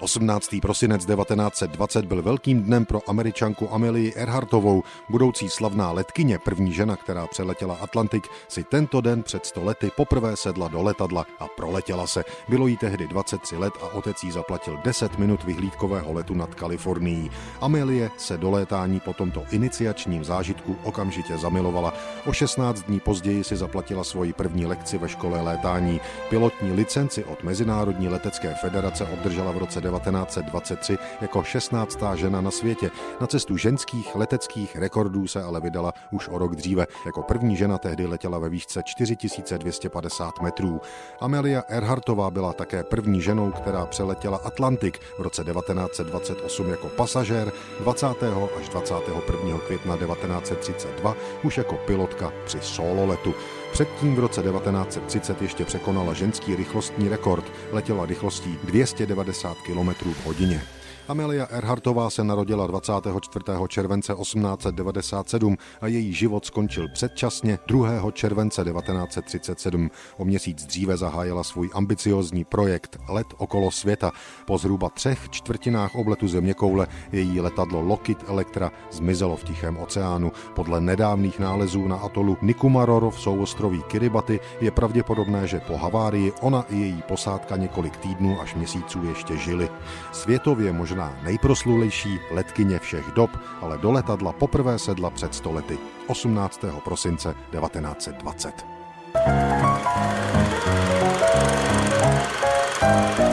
18. prosinec 1920 byl velkým dnem pro Američanku Amelii Earhartovou. Budoucí slavná letkyně, první žena, která přeletěla Atlantik, si tento den před 100 lety poprvé sedla do letadla a proletěla se. Bylo jí tehdy 23 let a otec jí zaplatil 10 minut vyhlídkového letu nad Kalifornií. Amelie se do létání po tomto iniciačním zážitku okamžitě zamilovala. O 16 dní později si zaplatila svoji první lekci ve škole létání. Pilotní licenci od Mezinárodní letecké federace obdržela v roce 1923 jako 16. žena na světě. Na cestu ženských leteckých rekordů se ale vydala už o rok dříve. Jako první žena tehdy letěla ve výšce 4250 metrů. Amelia Earhartová byla také první ženou, která přeletěla Atlantik v roce 1928 jako pasažér, 20. až 21. května 1932 už jako pilotka při solo letu. Předtím v roce 1930 ještě překonala ženský rychlostní rekord. Letěla rychlostí 290 km/h. Amelia Earhartová se narodila 24. července 1897 a její život skončil předčasně 2. července 1937. O měsíc dříve zahájila svůj ambiciózní projekt Let okolo světa. Po zhruba 3/4 obletu zeměkoule její letadlo Lockheed Electra zmizelo v Tichém oceánu. Podle nedávných nálezů na atolu Nikumaroro v souostroví Kiribati je pravděpodobné, že po havárii ona i její posádka několik týdnů až měsíců ještě žili. Světově možná nejproslulejší letkyně všech dob, ale do letadla poprvé sedla před 100 lety, 18. prosince 1920.